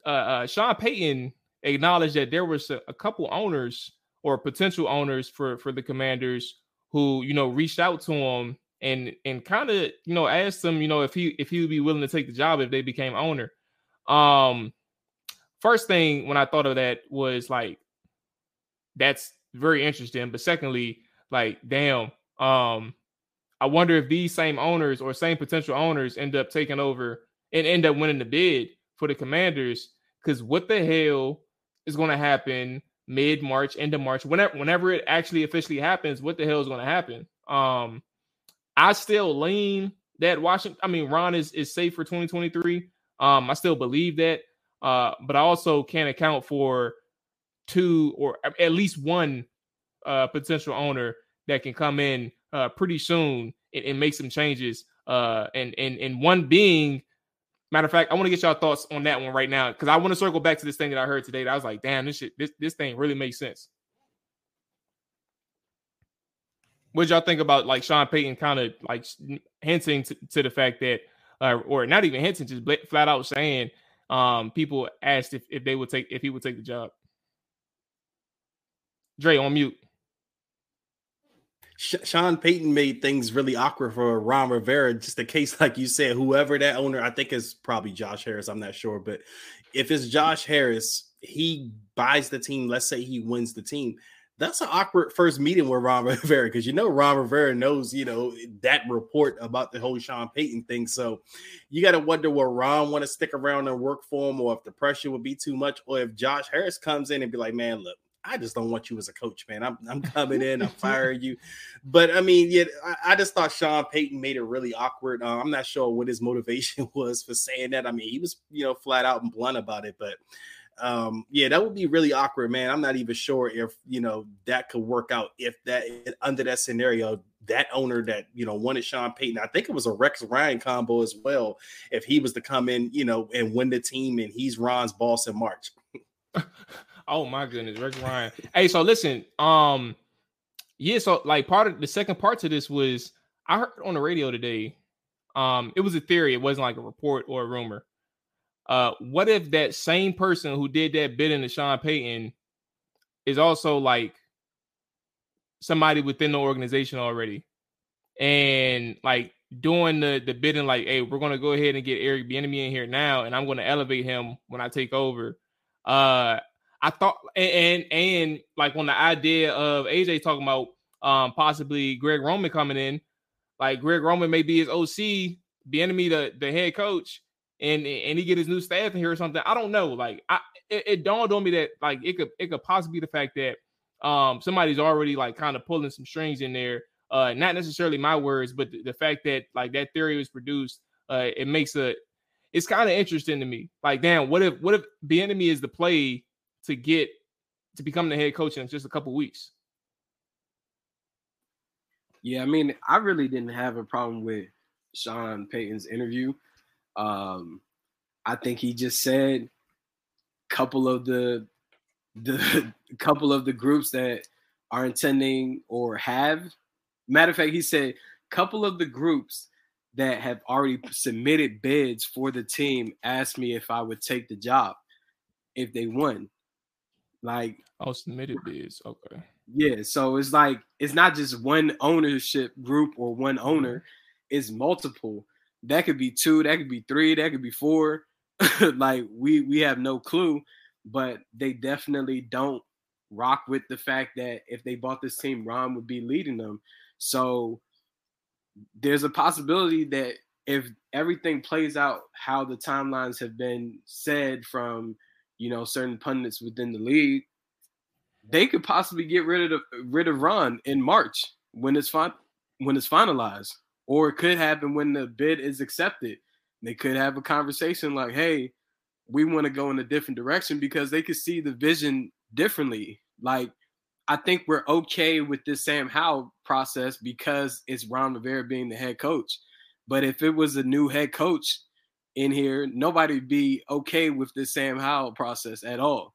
uh, uh, Sean Payton – acknowledged that there was a, a couple owners or potential owners for, for the Commanders who, you know, reached out to him and, and kind of, you know, asked him, you know, if he, if he would be willing to take the job if they became owner. Um, first thing when I thought of that was like, that's very interesting. But secondly, like, damn, um, I wonder if these same owners or same potential owners end up taking over and end up winning the bid for the Commanders. Because what the hell is going to happen mid-March, end of March, whenever whenever it actually officially happens, what the hell is going to happen? Um, I still lean that Washington, I mean, Ron is, is safe for twenty twenty-three. Um, I still believe that, uh, but I also can't account for two or at least one uh, potential owner that can come in uh, pretty soon and, and make some changes. Uh, and, and, and one being, matter of fact, I want to get y'all thoughts on that one right now, because I want to circle back to this thing that I heard today that I was like, damn, this shit, this, this thing really makes sense. What did y'all think about, like, Sean Payton kind of, like, hinting to, to the fact that, uh, or not even hinting, just flat out saying, um, people asked if, if they would take, if he would take the job? Dre, on mute. Sean Payton made things really awkward for Ron Rivera, just in case, like you said, whoever that owner, I think is probably Josh Harris. I'm not sure. But if it's Josh Harris, he buys the team. Let's say he wins the team. That's an awkward first meeting with Ron Rivera, because, you know, Ron Rivera knows, you know, that report about the whole Sean Payton thing. So you got to wonder, will Ron want to stick around and work for him, or if the pressure would be too much, or if Josh Harris comes in and be like, man, look, I just don't want you as a coach, man. I'm I'm coming in. I'm firing you. But, I mean, yeah, I, I just thought Sean Payton made it really awkward. Uh, I'm not sure what his motivation was for saying that. I mean, he was, you know, flat out and blunt about it. But, um, yeah, that would be really awkward, man. I'm not even sure if, you know, that could work out if that under that scenario, that owner that, you know, wanted Sean Payton. I think it was a Rex Ryan combo as well. If he was to come in, you know, and win the team, and he's Ron's boss in March. Oh my goodness, Rex Ryan. Hey, so listen, um, Yeah, so like part of the second part to this was I heard on the radio today. Um, it was a theory. It wasn't like a report or a rumor. Uh, what if that same person who did that bidding to Sean Payton is also like somebody within the organization already, and like doing the the bidding, like, hey, we're gonna go ahead and get Eric Bieniemy in here now, and I'm gonna elevate him when I take over. Uh, I thought, and and, and like on the idea of A J talking about um, possibly Greg Roman coming in. Like Greg Roman may be his O C, Bieniemy the, the head coach, and and he get his new staff in here or something. I don't know. Like I, it, it dawned on me that like it could it could possibly be the fact that um somebody's already like kind of pulling some strings in there. Uh, not necessarily my words, but the, the fact that like that theory was produced, uh, it makes a it's kind of interesting to me. Like, damn, what if what if Bieniemy is the play to get to become the head coach in just a couple weeks? Yeah, I mean, I really didn't have a problem with Sean Payton's interview. Um, I think he just said couple of the the couple of the groups that are intending or have. Matter of fact, he said couple of the groups that have already submitted bids for the team asked me if I would take the job if they won. Like, oh, submitted bids, okay. Yeah, so it's like it's not just one ownership group or one owner, it's multiple. That could be two, that could be three, that could be four. Like we we have no clue, but they definitely don't rock with the fact that if they bought this team, Ron would be leading them. So there's a possibility that if everything plays out how the timelines have been said from, you know, certain pundits within the league, they could possibly get rid of the, rid of Ron in March when it's fin- when it's finalized, or it could happen when the bid is accepted. They could have a conversation like, "Hey, we want to go in a different direction," because they could see the vision differently. Like, I think we're okay with this Sam Howell process because it's Ron Rivera being the head coach. But if it was a new head coach in here, nobody would be okay with this Sam Howell process at all.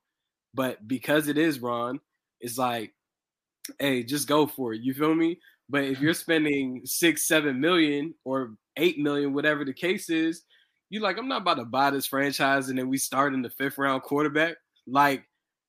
But because it is Ron, it's like, hey, just go for it. You feel me? But if you're spending six, seven million or eight million, whatever the case is, you're like, I'm not about to buy this franchise. And then we start in the fifth round quarterback. Like,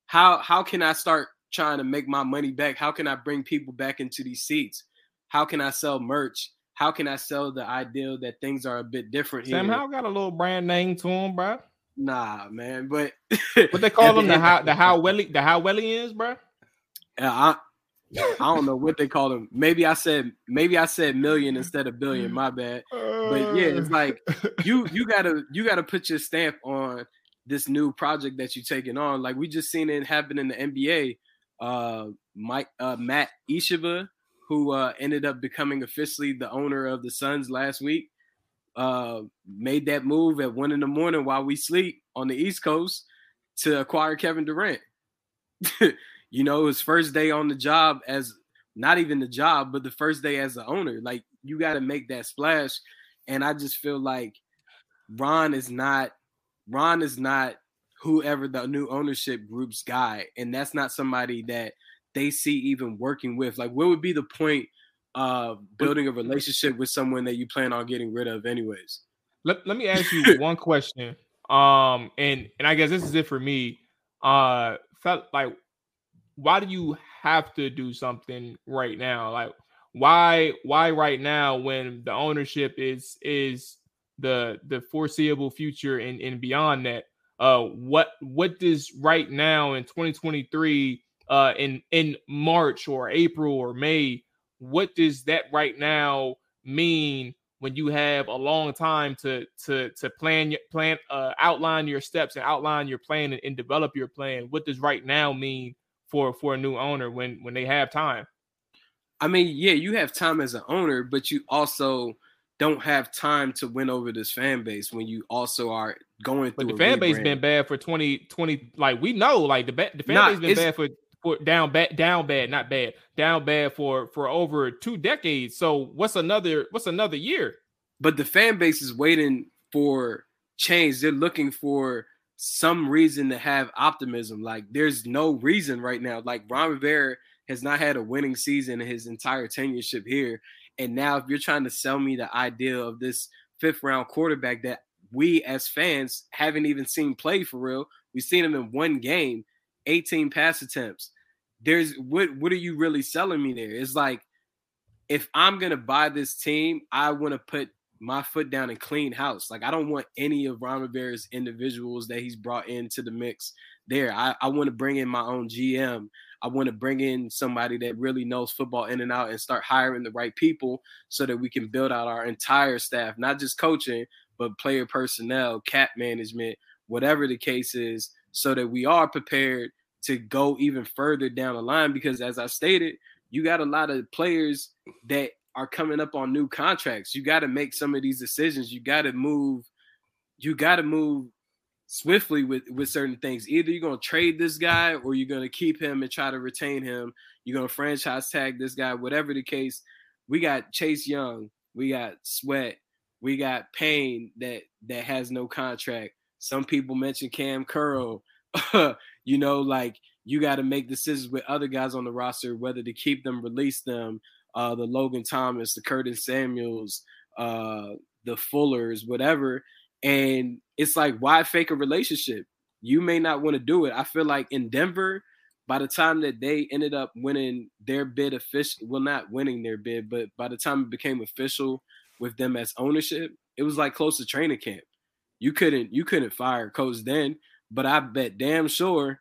how how can I start trying to make my money back? How can I bring people back into these seats? How can I sell merch? How can I sell the idea that things are a bit different here? Sam Howell got a little brand name to him, bro. Nah, man, but what they call them, the how the Howelli the Howellians, bro. I I don't know what they call them. Maybe I said maybe I said million instead of billion. My bad. But yeah, it's like you you gotta you gotta put your stamp on this new project that you're taking on. Like we just seen it happen in the N B A. Uh, Mike uh, Matt Ishbia, who uh, ended up becoming officially the owner of the Suns last week. Uh, made that move at one in the morning while we sleep on the East Coast to acquire Kevin Durant. You know, his first day on the job as not even the job, but the first day as the owner. Like, you got to make that splash. And I just feel like Ron is not Ron is not whoever the new ownership group's guy. And that's not somebody that they see even working with. Like, what would be the point Uh, building a relationship with someone that you plan on getting rid of anyways? Let, let me ask you one question. Um, and, and I guess this is it for me. Uh, felt like, why do you have to do something right now? Like why, why right now when the ownership is, is the, the foreseeable future and, and beyond that? Uh, what, what does right now in twenty twenty-three, uh, in, in March or April or May, what does that right now mean when you have a long time to to to plan plan uh, outline your steps and outline your plan and, and develop your plan? What does right now mean for for a new owner when when they have time? I mean, yeah, you have time as an owner, but you also don't have time to win over this fan base when you also are going through. But the fan base been bad for twenty twenty. Like we know, like the the fan nah, base been bad for. Down bad, down bad, not bad, down bad for for over two decades. So what's another what's another year? But the fan base is waiting for change. They're looking for some reason to have optimism. Like there's no reason right now. Like Ron Rivera has not had a winning season in his entire tenureship here. And now if you're trying to sell me the idea of this fifth round quarterback that we as fans haven't even seen play for real, we've seen him in one game, eighteen pass attempts. There's what, what are you really selling me there? It's like, if I'm going to buy this team, I want to put my foot down and clean house. Like, I don't want any of Ron Rivera's individuals that he's brought into the mix there. I, I want to bring in my own G M. I want to bring in somebody that really knows football in and out and start hiring the right people so that we can build out our entire staff, not just coaching, but player personnel, cap management, whatever the case is, so that we are prepared to go even further down the line. Because as I stated, you got a lot of players that are coming up on new contracts. You got to make some of these decisions. You got to move. You got to move swiftly with, with certain things. Either you're going to trade this guy or you're going to keep him and try to retain him. You're going to franchise tag this guy, whatever the case. We got Chase Young. We got Sweat. We got Payne that, that has no contract. Some people mention Cam Curl. You know, like, you got to make decisions with other guys on the roster, whether to keep them, release them, uh, the Logan Thomas, the Curtis Samuels, uh, the Fullers, whatever. And it's like, why fake a relationship? You may not want to do it. I feel like in Denver, by the time that they ended up winning their bid official, well, not winning their bid, but by the time it became official with them as ownership, it was like close to training camp. You couldn't, you couldn't fire coach then, but I bet damn sure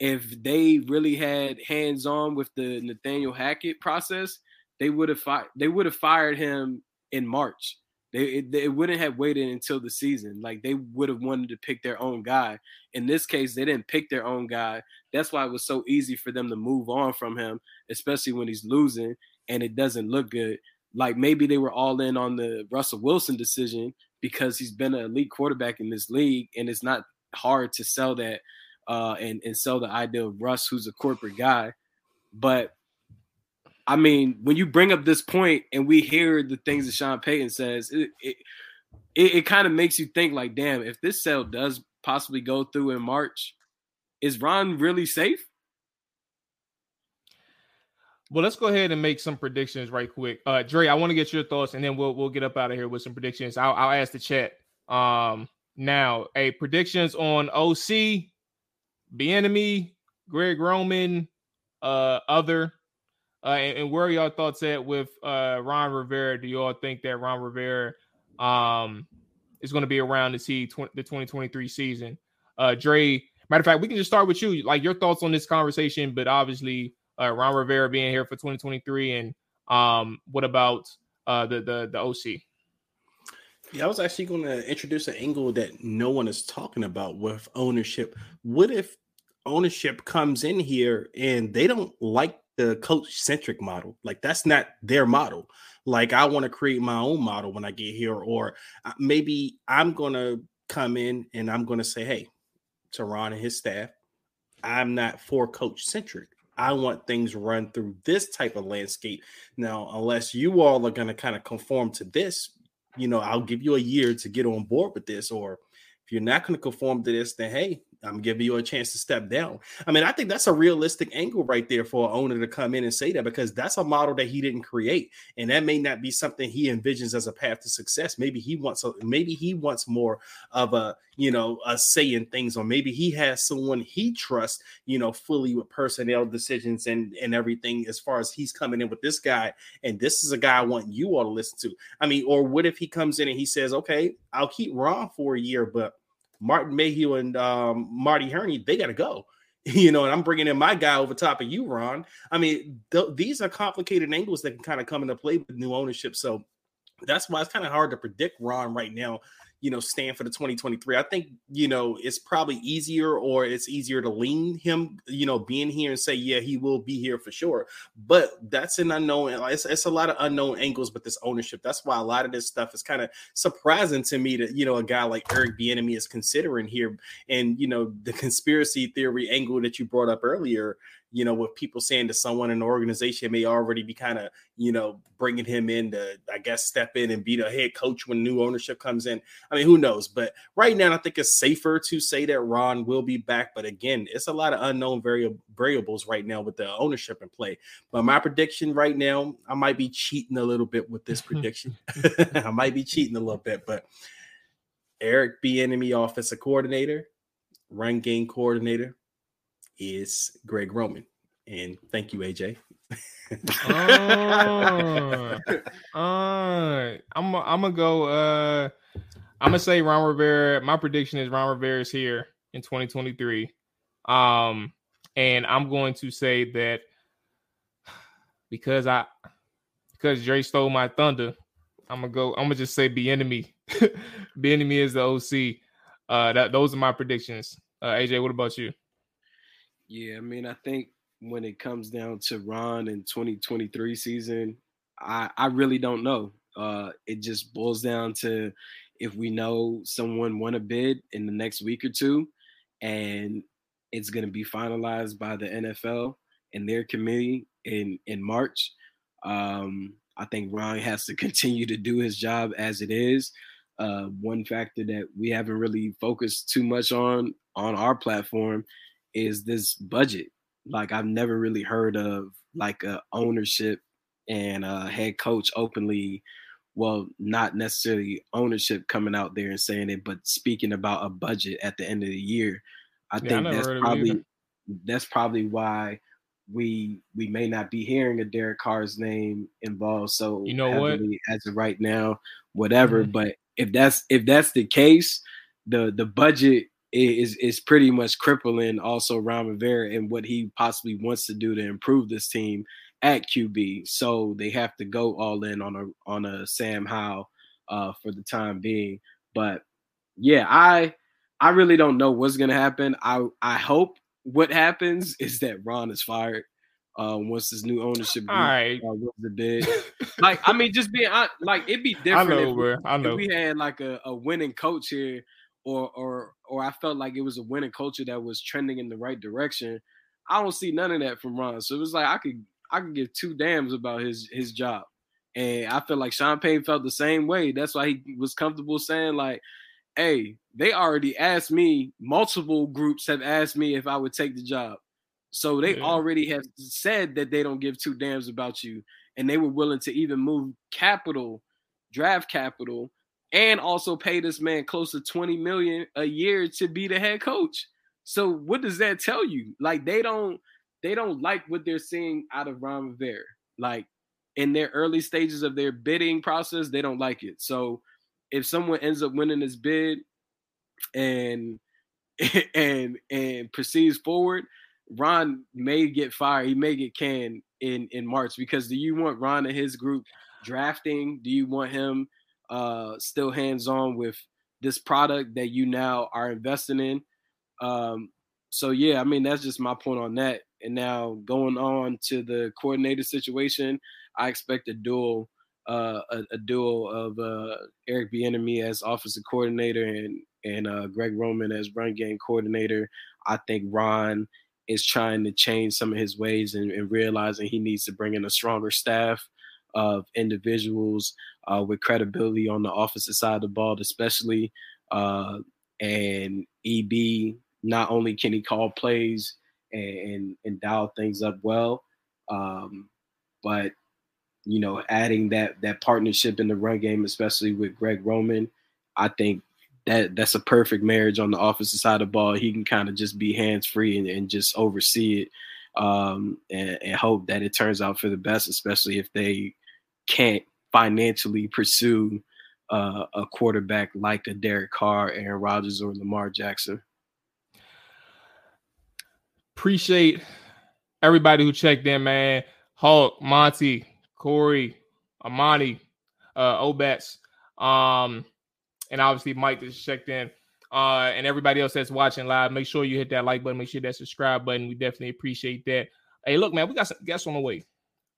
if they really had hands-on with the Nathaniel Hackett process, they would have fi- they would have fired him in March. They it, they wouldn't have waited until the season. Like, they would have wanted to pick their own guy. In this case, they didn't pick their own guy. That's why it was so easy for them to move on from him, especially when he's losing and it doesn't look good. Like, maybe they were all in on the Russell Wilson decision because he's been an elite quarterback in this league, and it's not hard to sell that. Uh, and, and sell the idea of Russ, who's a corporate guy. But, I mean, when you bring up this point and we hear the things that Sean Payton says, it it, it, it kind of makes you think, like, damn, if this sale does possibly go through in March, is Ron really safe? Well, let's go ahead and make some predictions right quick. Uh, Dre, I want to get your thoughts, and then we'll we'll get up out of here with some predictions. I'll, I'll ask the chat um, now. Hey, predictions on O C, Bieniemy, Greg Roman, uh, other, uh, and, and where are y'all thoughts at with uh, Ron Rivera? Do y'all think that Ron Rivera um, is going to be around to see tw- the twenty twenty-three season? Uh, Dre, matter of fact, we can just start with you, like your thoughts on this conversation, but obviously uh, Ron Rivera being here for twenty twenty-three, and um, what about uh, the, the the O C? Yeah, I was actually going to introduce an angle that no one is talking about with ownership. What if ownership comes in here and they don't like the coach-centric model? Like, that's not their model. Like, I want to create my own model when I get here, or maybe I'm going to come in and I'm going to say, hey, to Ron and his staff, I'm not for coach-centric. I want things run through this type of landscape. Now, unless you all are going to kind of conform to this, you know, I'll give you a year to get on board with this, or if you're not going to conform to this, then, hey, I'm giving you a chance to step down. I mean, I think that's a realistic angle right there for an owner to come in and say that, because that's a model that he didn't create. And that may not be something he envisions as a path to success. Maybe he wants, a, maybe he wants more of a, you know, a say in things, or maybe he has someone he trusts, you know, fully with personnel decisions and, and everything, as far as he's coming in with this guy. And this is a guy I want you all to listen to. I mean, or what if he comes in and he says, okay, I'll keep Ron for a year, but Martin Mayhew and um, Marty Herney, they got to go, you know, and I'm bringing in my guy over top of you, Ron. I mean, th- these are complicated angles that can kind of come into play with new ownership. So that's why it's kind of hard to predict Ron right now, you know, stand for the twenty twenty-three. I think, you know, it's probably easier, or it's easier to lean him, you know, being here and say, yeah, he will be here for sure. But that's an unknown. It's, it's a lot of unknown angles with this ownership. That's why a lot of this stuff is kind of surprising to me that, you know, a guy like Eric Bieniemy is considering here. And, you know, the conspiracy theory angle that you brought up earlier, you know, with people saying that someone in the organization may already be kind of, you know, bringing him in to, I guess, step in and be the head coach when new ownership comes in. I mean, who knows? But right now, I think it's safer to say that Ron will be back. But again, it's a lot of unknown variable variables right now with the ownership in play. But my prediction right now, I might be cheating a little bit with this prediction. I might be cheating a little bit, but Eric Bieniemy, offensive coordinator, run game coordinator, is Greg Roman. And thank you, A J. uh, uh, I'm I'm gonna go. Uh, I'm gonna say Ron Rivera. My prediction is Ron Rivera is here in twenty twenty-three, um, and I'm going to say that because I because Dre stole my thunder. I'm gonna go. I'm gonna just say Bieniemy. Bieniemy is the O C. Uh, that those are my predictions. Uh, A J, what about you? Yeah, I mean, I think when it comes down to Ron in twenty twenty-three season, I, I really don't know. Uh, it just boils down to if we know someone won a bid in the next week or two, and it's going to be finalized by the N F L and their committee in, in March. Um, I think Ron has to continue to do his job as it is. Uh, one factor that we haven't really focused too much on on our platform is this budget. Like, I've never really heard of like a ownership and a head coach openly, well, not necessarily ownership coming out there and saying it, but speaking about a budget at the end of the year. I yeah, think I that's probably that's probably why we we may not be hearing a Derek Carr's name involved so you know what? as of right now, whatever. Mm-hmm. But if that's if that's the case, the the budget is is pretty much crippling also Ron Rivera and what he possibly wants to do to improve this team at Q B. So they have to go all in on a on a Sam Howell uh, for the time being. But yeah, I I really don't know what's gonna happen. I I hope what happens is that Ron is fired uh, once this new ownership all right. uh, wins the bid. Like, I mean, just being I, like it'd be different. I know, if, bro. I know. If we had like a, a winning coach here. Or or or I felt like it was a winning culture that was trending in the right direction. I don't see none of that from Ron. So it was like I could I could give two damns about his his job. And I feel like Sean Payton felt the same way. That's why he was comfortable saying, like, hey, they already asked me, multiple groups have asked me if I would take the job. So they yeah. already have said that they don't give two damns about you. And they were willing to even move capital, draft capital, and also pay this man close to twenty million dollars a year to be the head coach. So what does that tell you? Like, they don't they don't like what they're seeing out of Ron Rivera. Like, in their early stages of their bidding process, they don't like it. So if someone ends up winning this bid and and and proceeds forward, Ron may get fired. He may get canned in, in March, because do you want Ron and his group drafting? Do you want him Uh, still hands-on with this product that you now are investing in? Um, so, yeah, I mean, that's just my point on that. And now going on to the coordinator situation, I expect a duel, uh, a, a duel of uh, Eric Bieniemy as offensive coordinator and, and uh, Greg Roman as run game coordinator. I think Ron is trying to change some of his ways and, and realizing he needs to bring in a stronger staff of individuals uh, with credibility on the offensive side of the ball, especially. Uh, and E B, not only can he call plays and, and, and dial things up well, um, but, you know, adding that that partnership in the run game, especially with Greg Roman, I think that that's a perfect marriage on the offensive side of the ball. He can kind of just be hands-free and, and just oversee it um, and, and hope that it turns out for the best, especially if they can't financially pursue uh, a quarterback like a Derek Carr, Aaron Rodgers, or Lamar Jackson. Appreciate everybody who checked in, man. Hulk, Monty, Corey, Amani, uh, Obats, um, and obviously Mike that checked in. Uh, and everybody else that's watching live, make sure you hit that like button. Make sure that subscribe button. We definitely appreciate that. Hey, look, man, we got some guests on the way.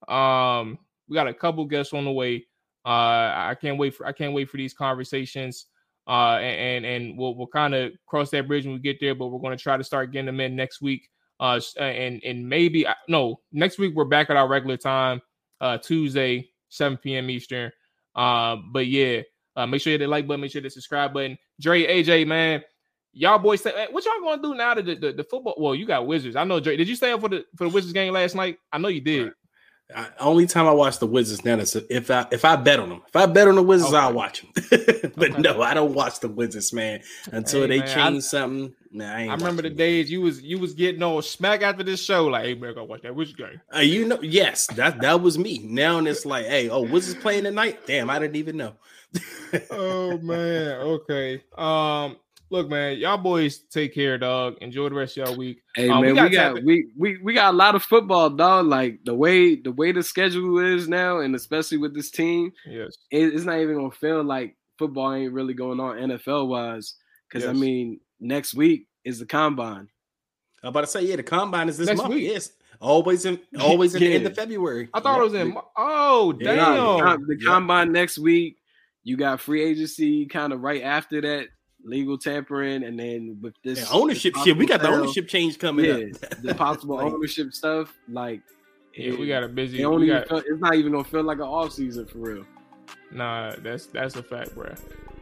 Um, we got a couple guests on the way. Uh, I can't wait for I can't wait for these conversations. Uh, and and, and we'll we'll kind of cross that bridge when we get there. But we're going to try to start getting them in next week. Uh, and and maybe no next week we're back at our regular time, uh, Tuesday seven p.m. Eastern. Uh, but yeah, uh, make sure you hit the like button, make sure you hit the subscribe button. Dre, A J, man, y'all boys, say, hey, what y'all gonna do now that the, the, the football? Well, you got Wizards. I know, Dre, did you stay up for the for the Wizards game last night? I know you did. I, only time I watch the Wizards now is if I if I bet on them. If I bet on the Wizards, okay. I'll watch them. But okay. no, I don't watch the Wizards, man. Until hey, they man, change I, something. Nah, I, ain't I remember the them. days you was you was getting on smack after this show, like, hey, man, go watch that Wizards game. Uh, you know, yes, that that was me. Now and it's like, hey, oh, Wizards playing tonight? Damn, I didn't even know. Oh man, okay. Um, look, man, y'all boys take care, dog. Enjoy the rest of y'all week. Hey um, man, we got, we got we, we we got a lot of football, dog. Like the way the way the schedule is now, and especially with this team, yes, it, it's not even gonna feel like football ain't really going on N F L wise. Because yes. I mean, next week is the combine. I'm about to say, yeah, the combine is this next month. Week. Yes, always in always in yeah. the end of February. I thought yeah. it was in. Oh damn, yeah, no, the, the yeah. combine next week. You got free agency kind of right after that. Legal tampering, and then with this and ownership shit, we got the ownership change coming yeah, up. The possible like, ownership stuff, like yeah, it, we got a busy. It we got, feel, it's not even gonna feel like an off season for real. Nah, that's that's a fact, bro.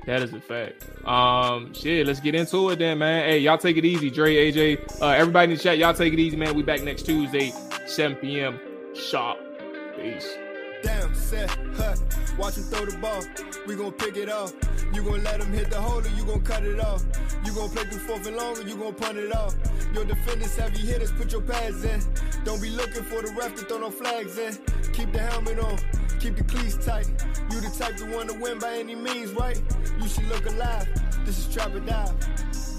That is a fact. Um, shit, let's get into it then, man. Hey, y'all take it easy, Dre, A J, uh, everybody in the chat. Y'all take it easy, man. We back next Tuesday, seven p.m. sharp. Peace. Damn, set, huh, watch him throw the ball, we gon' pick it off. You gon' let him hit the hole or you gon' cut it off. You gon' play through fourth and long or you gon' punt it off. Your defenders, heavy hitters, put your pads in. Don't be looking for the ref to throw no flags in. Keep the helmet on, keep the cleats tight. You the type to want to win by any means, right? You should look alive, this is Trap or Dive.